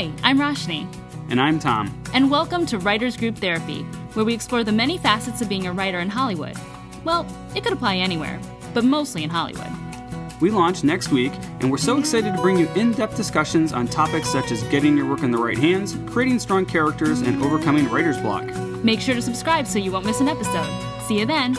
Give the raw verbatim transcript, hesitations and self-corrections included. Hi, I'm Roshni. And I'm Tom. And welcome to Writers Group Therapy, where we explore the many facets of being a writer in Hollywood. Well, it could apply anywhere, but mostly in Hollywood. We launch next week, and we're so excited to bring you in-depth discussions on topics such as getting your work in the right hands, creating strong characters, and overcoming writer's block. Make sure to subscribe so you won't miss an episode. See you then.